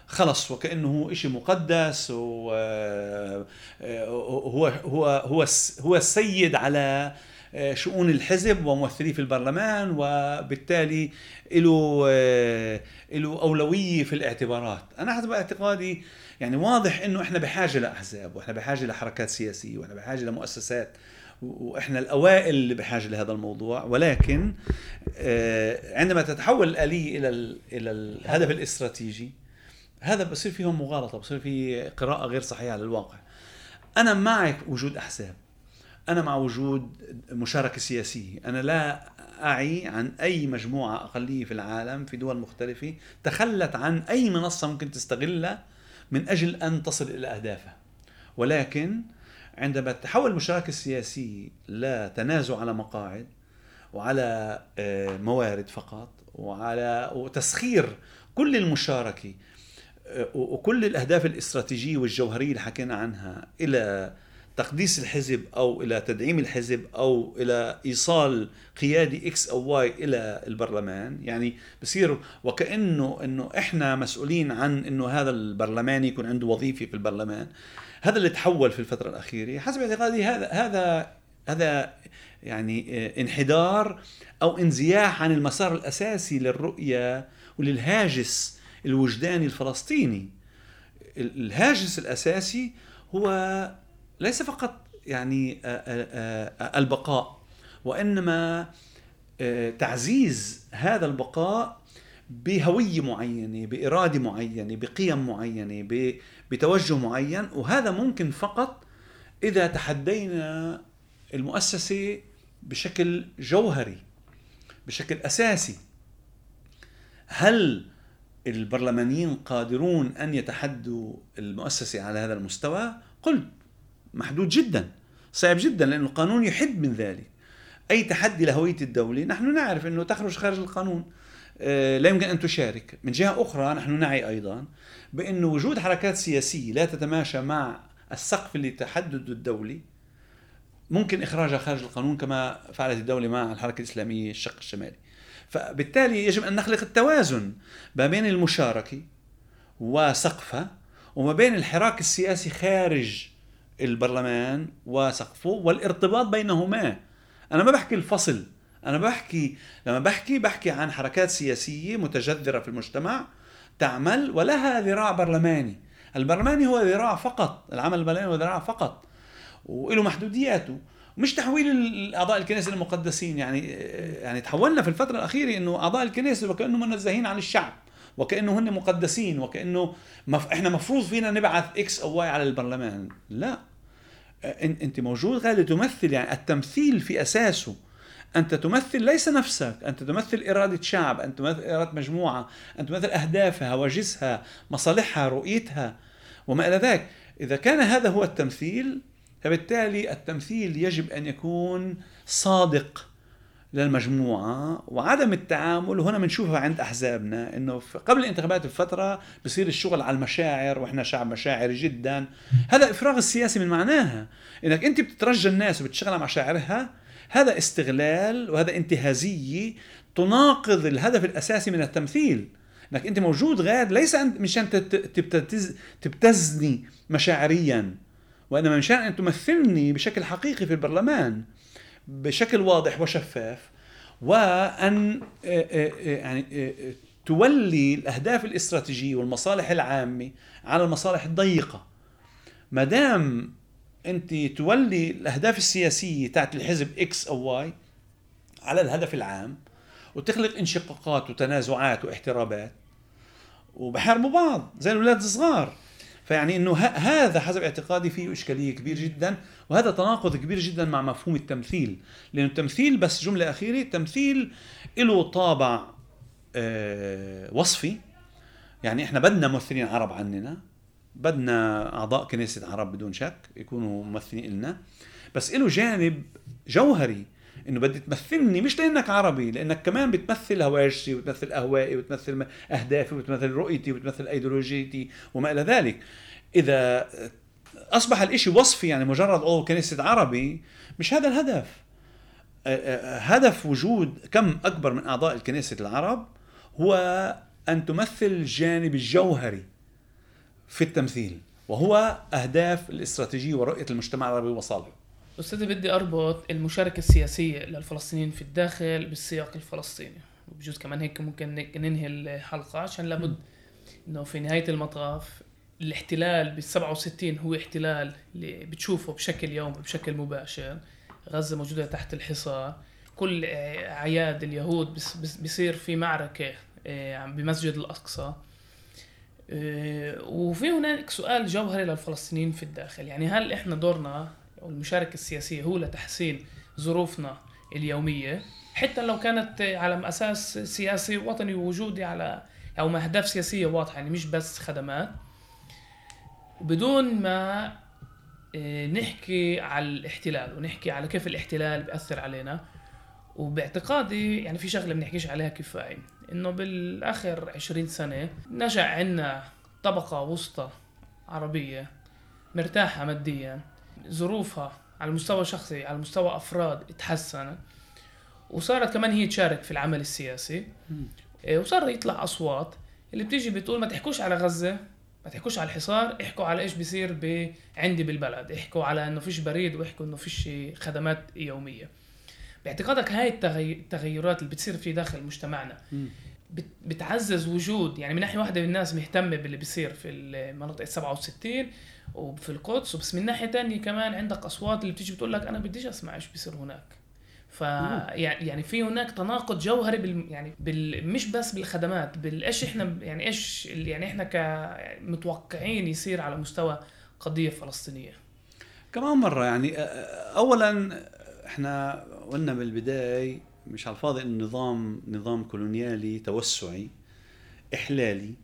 خلص وكأنه هو شيء مقدس، وهو هو هو هو, هو السيد على شؤون الحزب وممثليه في البرلمان، وبالتالي له له أولوية في الاعتبارات. أنا حسب اعتقادي يعني واضح إنه إحنا بحاجة لأحزاب، وإحنا بحاجة لحركات سياسية، وإحنا بحاجة لمؤسسات، وإحنا الأوائل اللي بحاجة لهذا الموضوع. ولكن عندما تتحول الآلية إلى إلى الهدف الاستراتيجي، هذا بصير فيهم مغالطة، بصير في قراءة غير صحيحة للواقع. أنا معك وجود أحزاب، أنا مع وجود مشاركة سياسية، أنا لا أعي عن أي مجموعة أقلية في العالم في دول مختلفة تخلت عن أي منصة ممكن تستغلها من أجل أن تصل إلى أهدافها. ولكن عندما تحول المشاركة السياسية لا تنازع على مقاعد وعلى موارد فقط، وعلى وتسخير كل المشاركة وكل الأهداف الاستراتيجية والجوهرية اللي حكينا عنها إلى تقديس الحزب أو إلى تدعيم الحزب أو إلى إيصال قيادي إكس أو واي إلى البرلمان، يعني بصير وكأنه إنه إحنا مسؤولين عن إنه هذا البرلمان يكون عنده وظيفة في البرلمان. هذا اللي تحول في الفترة الأخيرة حسب اعتقادي. هذا هذا هذا يعني انحدار أو انزياح عن المسار الأساسي للرؤية وللهاجس الوجداني الفلسطيني. الهاجس الأساسي هو ليس فقط يعني البقاء، وإنما تعزيز هذا البقاء بهوية معينة، بإرادة معينة، بقيم معينة، بتوجه معين. وهذا ممكن فقط إذا تحدينا المؤسسة بشكل جوهري، بشكل أساسي. هل البرلمانيين قادرون أن يتحدوا المؤسسة على هذا المستوى؟ قلت محدود جدا، صعب جدا، لأن القانون يحد من ذلك. أي تحدي لهوية الدولة نحن نعرف أنه تخرج خارج القانون، لا يمكن أن تشارك. من جهة أخرى نحن نعي أيضا بأن وجود حركات سياسية لا تتماشى مع السقف اللي تحدد الدولة ممكن إخراجها خارج القانون، كما فعلت الدولة مع الحركة الإسلامية الشق الشمالي. فبالتالي يجب أن نخلق التوازن ما بين المشاركة وسقفها، وما بين الحراك السياسي خارج البرلمان وسقفه، والارتباط بينهما. أنا ما بحكي الفصل، أنا بحكي لما بحكي بحكي عن حركات سياسية متجذرة في المجتمع تعمل ولها ذراع برلماني. البرلماني هو ذراع فقط، العمل البرلماني هو ذراع فقط وله محدودياته، مش تحويل الأعضاء الكنيست المقدسين. يعني يعني تحولنا في الفترة الأخيرة إنه أعضاء الكنيست وكأنه منزهين عن الشعب، وكأنه هن مقدسين، وكأنه مف... إحنا مفروض فينا نبعث إكس أو واي على البرلمان. لا، أنت موجود غالي تمثل، يعني التمثيل في أساسه أنت تمثل ليس نفسك، أنت تمثل إرادة شعب، أنت تمثل إرادة مجموعة، أنت تمثل أهدافها، هواجسها، مصالحها، رؤيتها وما إلى ذلك. إذا كان هذا هو التمثيل، فبالتالي التمثيل يجب أن يكون صادق للمجموعة. وعدم التعامل هنا منشوفها عند أحزابنا، إنه قبل الانتخابات بفترة بصير الشغل على المشاعر، وإحنا شعب مشاعري جدا. هذا إفراغ السياسي من معناها، إنك أنت بتترجى الناس وبتشغل على مشاعرها. هذا استغلال وهذا انتهازية تناقض الهدف الأساسي من التمثيل، إنك أنت موجود غاد ليس مشان تبتزني مشاعريا، وإنما مشان أن تمثلني بشكل حقيقي في البرلمان بشكل واضح وشفاف، وأن يعني تولي الأهداف الاستراتيجية والمصالح العامة على المصالح الضيقة. مدام أنت تولي الأهداف السياسية تاعت الحزب X أو Y على الهدف العام وتخلق انشقاقات وتنازعات واحترابات وبحاربوا بعض زي الولاد الصغار، فيعني انه هذا حسب اعتقادي فيه اشكاليه كبير جدا، وهذا تناقض كبير جدا مع مفهوم التمثيل. لانه التمثيل، بس جمله اخيره، التمثيل له طابع اه وصفي، يعني احنا بدنا ممثلين عرب عننا، بدنا اعضاء كنيسه عرب بدون شك يكونوا ممثلين لنا، بس له جانب جوهري انه بدي تمثلني مش لانك عربي، لانك كمان بتمثل هواجسي وتمثل اهوائي وتمثل اهدافي وتمثل رؤيتي وتمثل ايديولوجيتي وما الى ذلك. اذا اصبح الاشي وصفي، يعني مجرد او كنيسة عربي، مش هذا الهدف. هدف وجود كم اكبر من اعضاء الكنيسة العرب هو ان تمثل الجانب الجوهري في التمثيل، وهو اهداف الاستراتيجية ورؤية المجتمع العربي وصالحه. أستاذي، بدي أربط المشاركة السياسية للفلسطينيين في الداخل بالسياق الفلسطيني، وبجوز كمان هيك ممكن ننهي الحلقة، عشان لابد إنه في نهاية المطاف الاحتلال بالسبعة وستين هو احتلال اللي بتشوفه بشكل يومي بشكل مباشر. غزة موجودة تحت الحصار، كل عياد اليهود بصير في معركة بمسجد الأقصى. وفي هناك سؤال جوهري للفلسطينيين في الداخل، يعني هل إحنا دورنا والمشاركة السياسية هو لتحسين ظروفنا اليومية، حتى لو كانت على أساس سياسي وطني ووجودي على أو ما أهداف سياسية واضحة، يعني مش بس خدمات، بدون ما نحكي على الاحتلال ونحكي على كيف الاحتلال بيأثر علينا. وباعتقادي يعني في شغلة بنحكيش عليها كفاية، إنه بالآخر عشرين سنة نشأ عنا طبقة وسطى عربية مرتاحة مادياً، ظروفها على المستوى الشخصي على مستوى أفراد اتحسنت، وصارت كمان هي تشارك في العمل السياسي، وصار يطلع أصوات اللي بتيجي بتقول ما تحكوش على غزة، ما تحكوش على الحصار، احكوا على إيش بيصير ب... عندي بالبلد، احكوا على إنه فيش بريد، واحكوا إنه فيش خدمات يومية. باعتقادك هاي التغي... التغيرات اللي بتصير في داخل مجتمعنا بت... بتعزز وجود، يعني من ناحية واحدة الناس مهتمة باللي بيصير في المناطق السبعة وستين وفي القدس، بس من ناحية تانية كمان عندك أصوات اللي بتيجي بتقول لك أنا بديش أسمع إيش بيصير هناك. فيعني في هناك تناقض جوهري بال يعني بال مش بس بالخدمات، بالإيش إحنا يعني إيش يعني إحنا كمتوقعين يصير على مستوى قضية فلسطينية. كمان مرة يعني أولاً إحنا قلنا بالبداية مش على الفاضي إن النظام نظام كولونيالي توسعي إحلالي،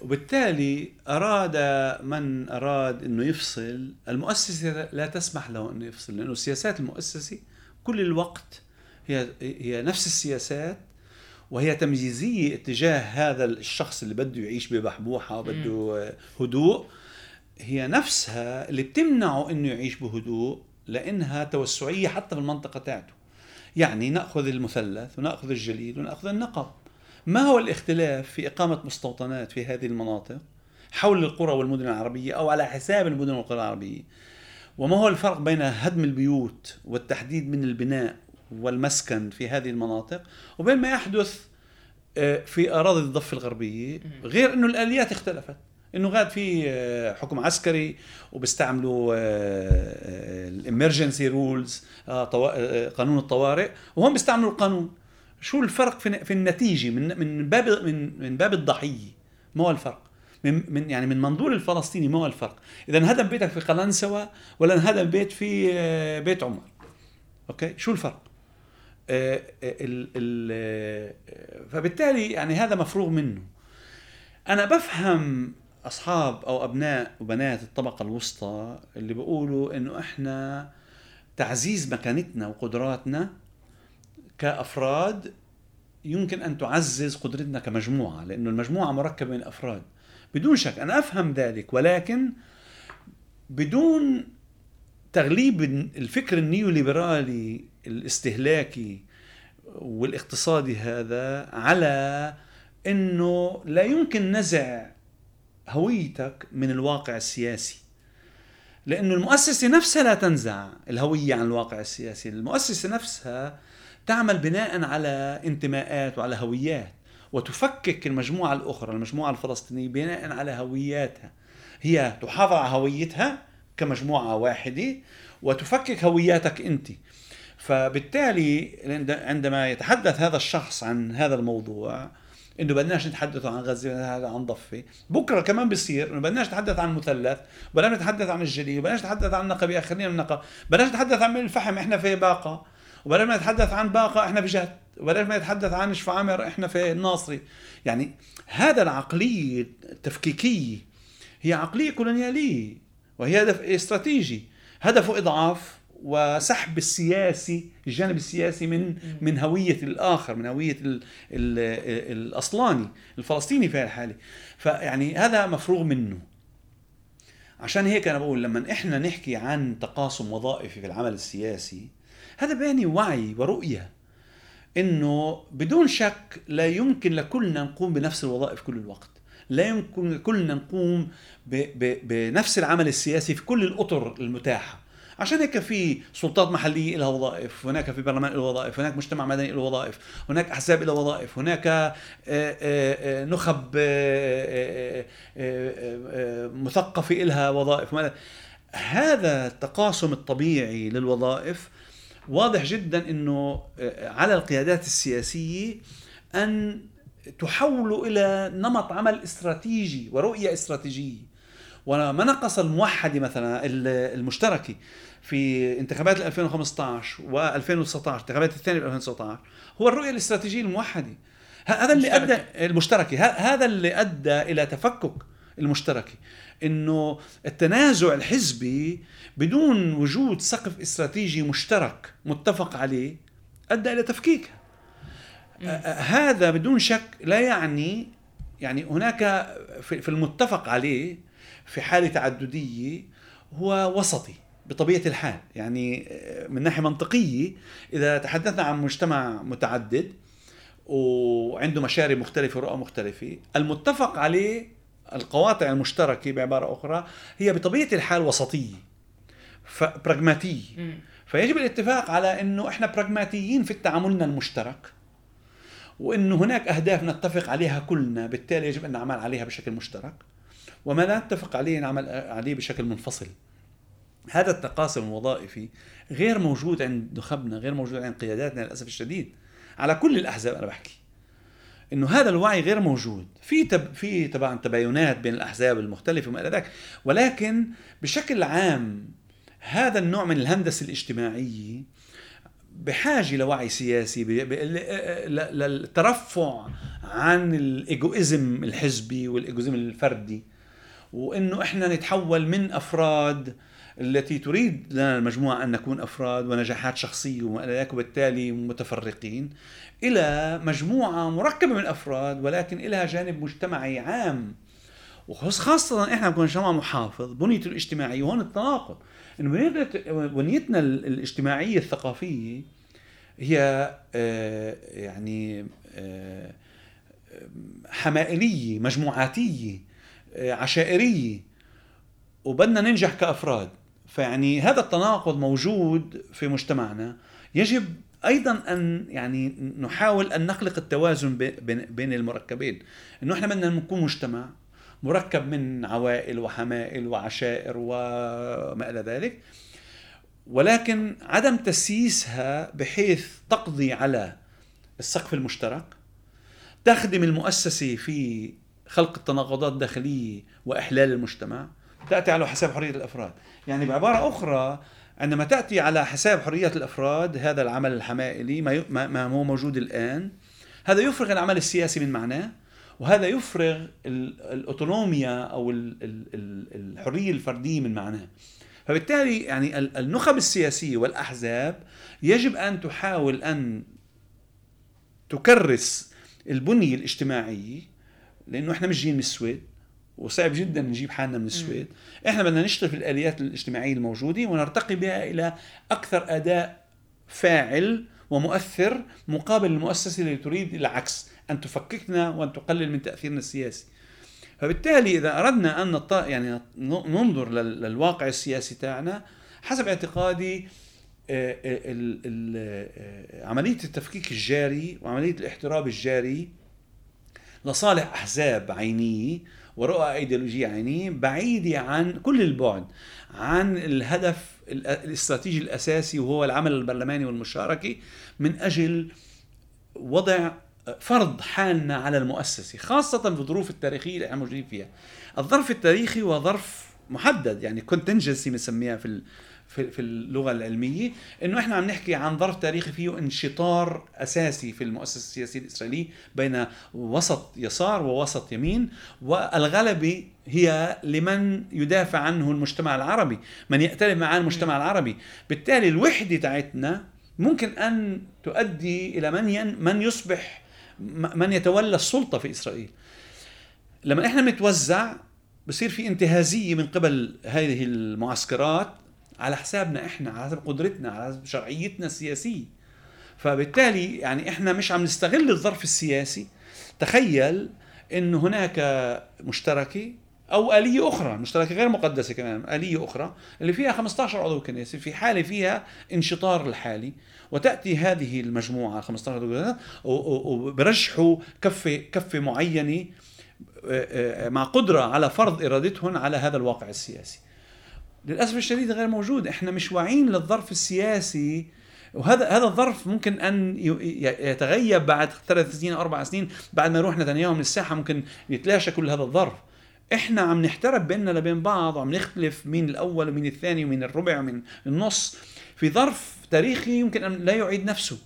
وبالتالي أراد من أراد أنه يفصل، المؤسسة لا تسمح له أنه يفصل، لأنه سياسات المؤسسة كل الوقت هي, هي نفس السياسات، وهي تمييزية اتجاه هذا الشخص اللي بده يعيش ببحبوحة وبده هدوء، هي نفسها اللي بتمنعه أنه يعيش بهدوء، لأنها توسعية حتى في المنطقة تاعته. يعني نأخذ المثلث ونأخذ الجليل ونأخذ النقب، ما هو الاختلاف في إقامة مستوطنات في هذه المناطق حول القرى والمدن العربية أو على حساب المدن والقرى العربية؟ وما هو الفرق بين هدم البيوت والتحديد من البناء والمسكن في هذه المناطق وبين ما يحدث في أراضي الضفة الغربية؟ غير أنه الآليات اختلفت، أنه غاد في حكم عسكري وبيستعملوا الامرجنسي رولز قانون الطوارئ، وهم بيستعملوا القانون. شو الفرق في النتيجة من من باب من من باب الضحية؟ ما هو الفرق من من يعني من منظور الفلسطيني؟ ما هو الفرق إذا انهدم بيتك في قلنسوه ولا انهدم بيت في بيت عمر؟ أوكي، شو الفرق؟ آه ال ال فبالتالي يعني هذا مفروغ منه. أنا بفهم أصحاب أو أبناء وبنات الطبقة الوسطى اللي بيقولوا إنه إحنا تعزيز مكانتنا وقدراتنا كأفراد يمكن أن تعزز قدرتنا كمجموعة، لأنه المجموعة مركبة من أفراد بدون شك، أنا أفهم ذلك، ولكن بدون تغليب الفكر النيوليبرالي الاستهلاكي والاقتصادي هذا على أنه لا يمكن نزع هويتك من الواقع السياسي، لأنه المؤسسة نفسها لا تنزع الهوية عن الواقع السياسي، المؤسسة نفسها تعمل بناء على انتماءات وعلى هويات، وتفكك المجموعة الأخرى المجموعة الفلسطينية بناء على هوياتها، هي تحافظ على هويتها كمجموعة واحدة وتفكك هوياتك أنت. فبالتالي عندما يتحدث هذا الشخص عن هذا الموضوع إنه بدناش نتحدث عن غزة عن ضفة، بكرة كمان بيصير إنه بدناش نتحدث عن المثلث، بدناش نتحدث عن الجليل، بدناش نتحدث عن النقب، يا خلينا النقب، بدناش نتحدث عن الفحم إحنا في باقة، وبدنا نتحدث عن باقة إحنا في جهاد، وبدنا نتحدث عن شفاعمرو إحنا في الناصرة. يعني هذا العقلية التفكيكية هي عقلية كولونيالية وهي هدف استراتيجي، هدفه إضعاف وسحب السياسي الجانب السياسي من من هوية الآخر، من هوية ال ال الأصلاني الفلسطيني في الحالة. فيعني هذا مفروغ منه. عشان هيك أنا بقول لما إحنا نحكي عن تقاسم وظائفي في العمل السياسي هذا بيعني وعي ورؤية إنه بدون شك لا يمكن لكلنا نقوم بنفس الوظائف كل الوقت، لا يمكن لكلنا نقوم ب ب بنفس العمل السياسي في كل الأطر المتاحة. عشان هيك في سلطات محلية لها وظائف، هناك في برلمان له وظائف، هناك مجتمع مدني له وظائف، هناك أحزاب له وظائف، هناك نخب مثقفة لها وظائف. هذا التقاسم الطبيعي للوظائف واضح جدا أنه على القيادات السياسية أن تحولوا إلى نمط عمل استراتيجي ورؤية استراتيجية. وما نقص الموحدة مثلا المشتركة في انتخابات ألفين وخمسة عشر وألفين وتسعة عشر انتخابات الثانية ألفين وتسعة عشر هو الرؤية الاستراتيجية الموحدة، هذا اللي أدى المشتركة، هذا اللي أدى إلى تفكك المشتركة، إنه التنازع الحزبي بدون وجود سقف استراتيجي مشترك متفق عليه أدى إلى تفكيكها. هذا بدون شك لا يعني يعني هناك في المتفق عليه في حالة تعددية هو وسطي بطبيعة الحال، يعني من ناحية منطقية إذا تحدثنا عن مجتمع متعدد وعنده مشاريع مختلفة ورؤى مختلفة المتفق عليه القواطع المشتركة بعبارة أخرى هي بطبيعة الحال وسطية براغماتية، فيجب الاتفاق على أنه إحنا براغماتيين في تعاملنا المشترك وأنه هناك أهداف نتفق عليها كلنا، بالتالي يجب أن نعمل عليها بشكل مشترك وما لا نتفق عليه نعمل عليه بشكل منفصل. هذا التقاسم الوظائفي غير موجود عند نخبنا، غير موجود عند قياداتنا للأسف الشديد على كل الأحزاب. أنا بحكي إنه هذا الوعي غير موجود في تب... في طبعا تباينات بين الأحزاب المختلفة وما إلى ذلك، ولكن بشكل عام هذا النوع من الهندسة الاجتماعية بحاجة لوعي سياسي، ب... ب... ل... للترفع عن الإيجوئزم الحزبي والإيجوئزم الفردي، وإنه إحنا نتحول من أفراد التي تريد لنا المجموعة أن نكون أفراد ونجاحات شخصية وما إلى ذلك وبالتالي متفرقين، إلى مجموعة مركبة من أفراد ولكن إلها جانب مجتمعي عام، وخاصة إحنا كنا مجتمع محافظ بنيته الاجتماعية. وهون التناقض، إنه بنيتنا الاجتماعية الثقافية هي يعني حمائلية مجموعاتية عشائرية وبدنا ننجح كأفراد، فيعني هذا التناقض موجود في مجتمعنا. يجب أيضا أن يعني نحاول أن نخلق التوازن بين المركبين، إنه إحنا بدنا نكون مجتمع مركب من عوائل وحمائل وعشائر وما إلى ذلك، ولكن عدم تسييسها بحيث تقضي على السقف المشترك، تخدم المؤسسة في خلق التناقضات الداخلية وإحلال المجتمع، تأتي على حساب حرية الأفراد. يعني بعبارة أخرى عندما تأتي على حساب حرية الأفراد هذا العمل الحمائلي ما هو موجود الآن، هذا يفرغ العمل السياسي من معناه وهذا يفرغ الأوتونوميا أو الحرية الفردية من معناه. فبالتالي يعني النخب السياسية والأحزاب يجب أن تحاول أن تكرس البنية الاجتماعية، لأنه إحنا مش جايين من السويد وصعب جدا نجيب حالنا من السويد. إحنا بدنا نشتغل الآليات الاجتماعية الموجودة ونرتقي بها إلى أكثر أداء فاعل ومؤثر مقابل المؤسسة اللي تريد العكس، أن تفككنا وأن تقلل من تأثيرنا السياسي. فبالتالي إذا أردنا أن نط... يعني ننظر للواقع السياسي تاعنا، حسب اعتقادي عملية التفكيك الجاري وعملية الاحتراب الجاري لصالح أحزاب عينية ورؤى أيديولوجية عينية بعيدة عن كل البعد عن الهدف الاستراتيجي الأساسي، وهو العمل البرلماني والمشاركة من أجل وضع فرض حالنا على المؤسسة، خاصة في الظروف التاريخية اللي احنا موجودين فيها. الظرف التاريخي هو ظرف محدد، يعني contingency بنسميها في في في اللغة العلمية، انه احنا عم نحكي عن ظرف تاريخي فيه انشطار اساسي في المؤسسة السياسية الإسرائيلية بين وسط يسار ووسط يمين، والغالبية هي لمن يدافع عنه المجتمع العربي، من يأتلف معاه المجتمع العربي. بالتالي الوحدة تاعتنا ممكن ان تؤدي الى من من يصبح من يتولى السلطة في إسرائيل. لما إحنا نتوزع بصير في انتهازية من قبل هذه المعسكرات على حسابنا إحنا، على حسب قدرتنا، على حسب شرعيتنا السياسية. فبالتالي يعني إحنا مش عم نستغل الظرف السياسي. تخيل إن هناك مشتركة أو آلية أخرى، مشتركة غير مقدسة كمان، آلية أخرى اللي فيها خمسة عشر عضو كنيسة في حالة فيها انشطار الحالي، وتأتي هذه المجموعة خمسة عشر عضو كنيسة وبرشحوا كفة كفة معينة مع قدرة على فرض إرادتهم على هذا الواقع السياسي. للأسف الشديد غير موجود، إحنا مش واعين للظرف السياسي، وهذا هذا الظرف ممكن أن يتغيب بعد ثلاث سنين أو أربع سنين، بعد ما يروح نتنياهو من الساحة ممكن يتلاشى كل هذا الظرف. إحنا عم نحترب بيننا لبين بعض وعم نختلف مين الأول ومين الثاني ومين الربع ومين النص في ظرف تاريخي يمكن أن لا يعيد نفسه.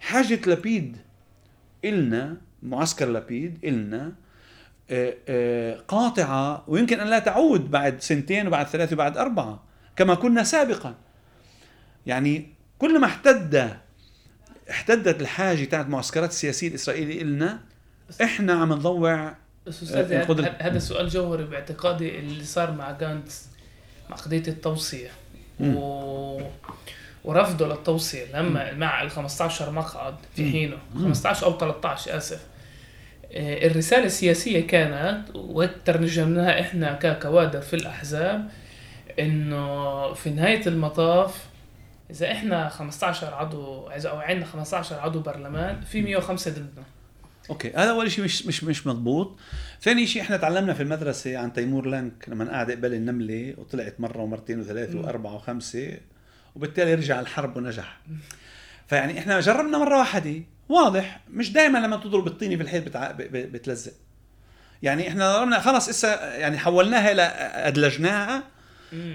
حاجة لبيد إلنا، معسكر لبيد إلنا قاطعة ويمكن أن لا تعود بعد سنتين وبعد ثلاثة وبعد أربعة كما كنا سابقا. يعني كل ما احتد احتدت الحاجة تاعت معسكرات السياسية الإسرائيلية إلنا، إحنا عم نضوع. هذا سؤال جوهري باعتقادي اللي صار مع غانتس مع قضية التوصية و... ورفضه للتوصية لما مع الخمسة عشر مقعد في حينه خمسة عشر أو ثلاثة عشر آسف. الرسالة السياسية كانت وترجمناها إحنا ككوادر في الأحزاب إنه في نهاية المطاف إذا إحنا خمسة عشر عضو أو عندنا خمسة عشر عضو برلمان في مية وخمسة ضدنا. اوكي، هذا اول شيء مش مش مش مضبوط. ثاني شيء احنا تعلمنا في المدرسه عن تيمور لانك لما قعد قبل النمله وطلعت مره ومرتين وثلاثه واربعه وخمسه، وبالتالي رجع الحرب ونجح. فيعني احنا جربنا مره واحده، واضح مش دائما لما تضرب الطينه في الحيط بتع... بتلزق. يعني احنا قلنا خلاص اسا يعني حولناها الى ادلجناها،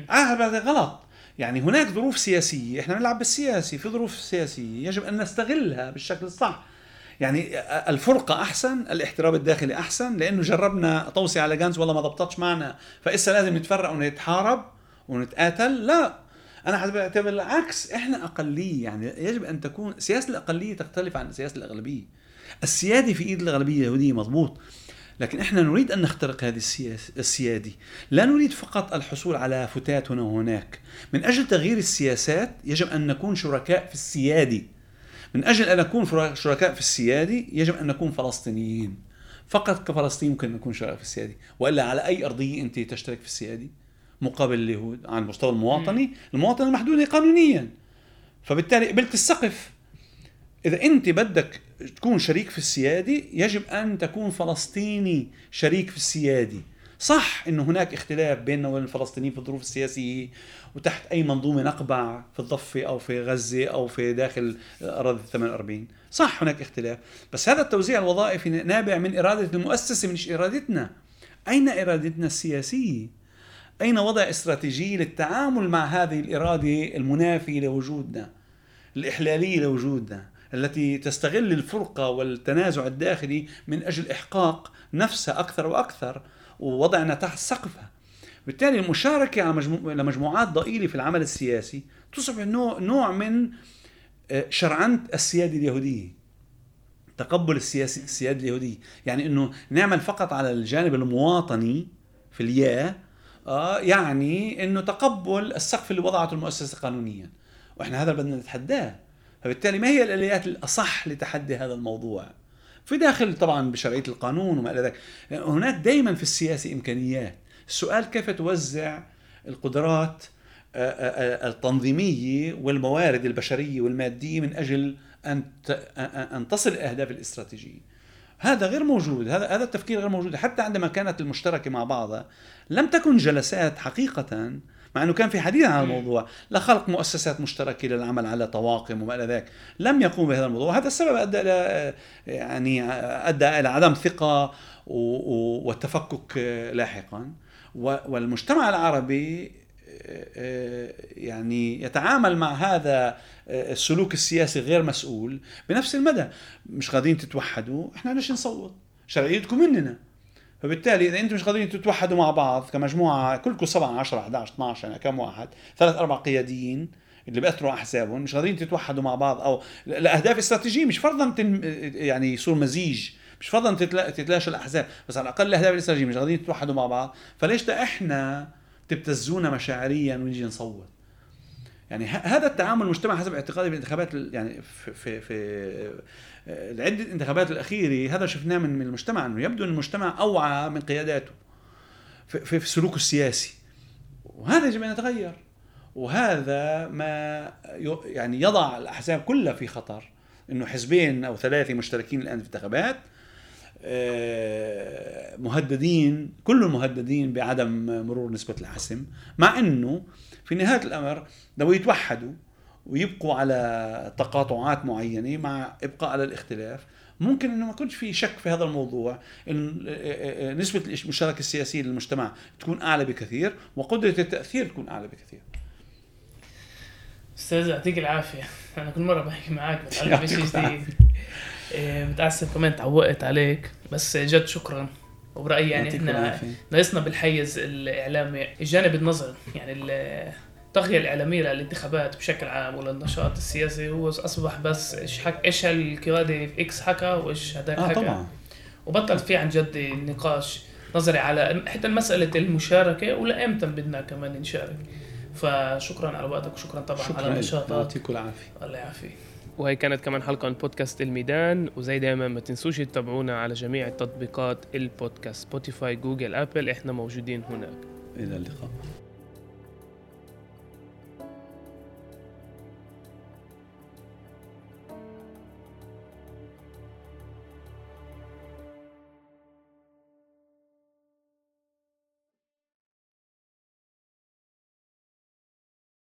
هذا غلط. يعني هناك ظروف سياسيه، احنا بنلعب بالسياسي، في ظروف سياسيه يجب ان نستغلها بالشكل الصح. يعني الفرقة أحسن، الاحتراب الداخلي أحسن، لأنه جربنا توصي على جانز والله ما ضبطتش معنا فإسا لازم نتفرق ونتحارب ونتقاتل. لا، أنا حسب أعتبر العكس، إحنا أقلية. يعني يجب أن تكون سياسة الأقلية تختلف عن سياسة الأغلبية. السيادة في إيد الأغلبية اليهودية مضبوط، لكن إحنا نريد أن نخترق هذه السيادة. لا نريد فقط الحصول على فتات هنا وهناك. من أجل تغيير السياسات يجب أن نكون شركاء في السيادة. من أجل أن نكون شركاء في السيادة يجب أن نكون فلسطينيين. فقط كفلسطين ممكن نكون شركاء في السيادة، وإلا على أي أرضية أنت تشترك في السيادة مقابل اليهود على المستوى المواطني؟ المواطنة محدودة قانونيا، فبالتالي قبلت السقف. إذا أنت بدك تكون شريك في السيادة يجب أن تكون فلسطيني شريك في السيادة. صح إنه هناك اختلاف بيننا وبين الفلسطينيين في الظروف السياسية وتحت أي منظومة نقبع في الضفة أو في غزة أو في داخل أراضي ثمانية وأربعين، صح هناك اختلاف، بس هذا التوزيع الوظائفي نابع من إرادة المؤسسة مش إرادتنا. أين إرادتنا السياسية؟ أين وضع استراتيجي للتعامل مع هذه الإرادة المنافية لوجودنا، الإحلالية لوجودنا، التي تستغل الفرقة والتنازع الداخلي من أجل إحقاق نفسها أكثر وأكثر ووضعنا تحت سقفها. بالتالي المشاركة لمجموعات ضئيلة في العمل السياسي تصبح نوع من شرعنة السيادة اليهودية، تقبل السياسي السيادة اليهودية، يعني أنه نعمل فقط على الجانب المواطني في الياء، يعني أنه تقبل السقف اللي وضعته المؤسسة قانونيا، وإحنا هذا بدنا نتحداه. فبالتالي ما هي الآليات الأصح لتحدي هذا الموضوع في داخل طبعا بشرعية القانون وما إلى ذلك؟ هناك دايما في السياسة إمكانيات. السؤال كيف توزع القدرات التنظيمية والموارد البشرية والمادية من أجل أن تصل الأهداف الاستراتيجية. هذا غير موجود، هذا هذا التفكير غير موجود. حتى عندما كانت المشتركة مع بعضها لم تكن جلسات حقيقة، مع أنه كان في حديث عن الموضوع لخلق مؤسسات مشتركة للعمل على طواقم وما إلى ذلك، لم يقوم بهذا الموضوع. هذا السبب أدى إلى يعني أدى إلى عدم ثقة والتفكك لاحقا. والمجتمع العربي يعني يتعامل مع هذا السلوك السياسي غير مسؤول بنفس المدى. مش قادرين تتوحدوا، احنا ليش نصوت؟ شرعيتكم مننا. فبالتالي اذا انتم مش قادرين تتوحدوا مع بعض كمجموعه، كلكم سبعة عشرة إحدى عشر اثنا عشر يعني كم واحد، ثلاث اربع قياديين اللي بأثروا احزابهم، مش قادرين تتوحدوا مع بعض او لاهداف استراتيجيه، مش فرضا يعني يصير مزيج، مش فرضا تتلاشى الاحزاب، بس على الاقل الاهداف الاستراتيجيه مش قادرين تتوحدوا مع بعض، فليش ده احنا تبتزونا مشاعريا ونجي نصوت؟ يعني هذا التعامل المجتمع حسب اعتقادي بالانتخابات، يعني في في في العدة الانتخابات الأخيرة هذا شفناه من المجتمع، انه يبدو ان المجتمع اوعى من قياداته في في سلوكه السياسي، وهذا يجب ان يتغير. وهذا ما يعني يضع الأحزاب كلها في خطر، انه حزبين او ثلاثة مشتركين الآن في انتخابات مهددين، كلهم مهددين بعدم مرور نسبة الحسم، مع أنه في نهاية الأمر لو يتوحدوا ويبقوا على تقاطعات معينة مع إبقاء على الاختلاف، ممكن أنه ما كنتش في شك في هذا الموضوع إن نسبة المشاركة السياسية للمجتمع تكون أعلى بكثير وقدرة التأثير تكون أعلى بكثير. أستاذ يعطيك العافية، أنا كل مرة بحكي معاك بتعلم شيء جديد. متأسف كمان تعوقت عليك، بس جد شكرا. وبرأيي يعني احنا ناقصنا بالحيز الإعلامي الجانب النظري، يعني الطاغية الإعلامية للانتخابات بشكل عام ولا النشاط السياسي هو أصبح بس إيش حك إيش هالقيادي في إكس حكى وإيش هداك آه حكى، وبطل في عن جد نقاش نظري على حتى مسألة المشاركة ولا إمتى بدنا كمان نشارك. فشكرا على وقتك وشكرا طبعا شكرا على نشاطك. يعطيك العافية. الله يعافيك. وهي كانت كمان حلقة من بودكاست الميدان، وزي دايما ما تنسوش تتابعونا على جميع تطبيقات البودكاست، سبوتيفاي، جوجل، أبل، إحنا موجودين هناك. إلى اللقاء.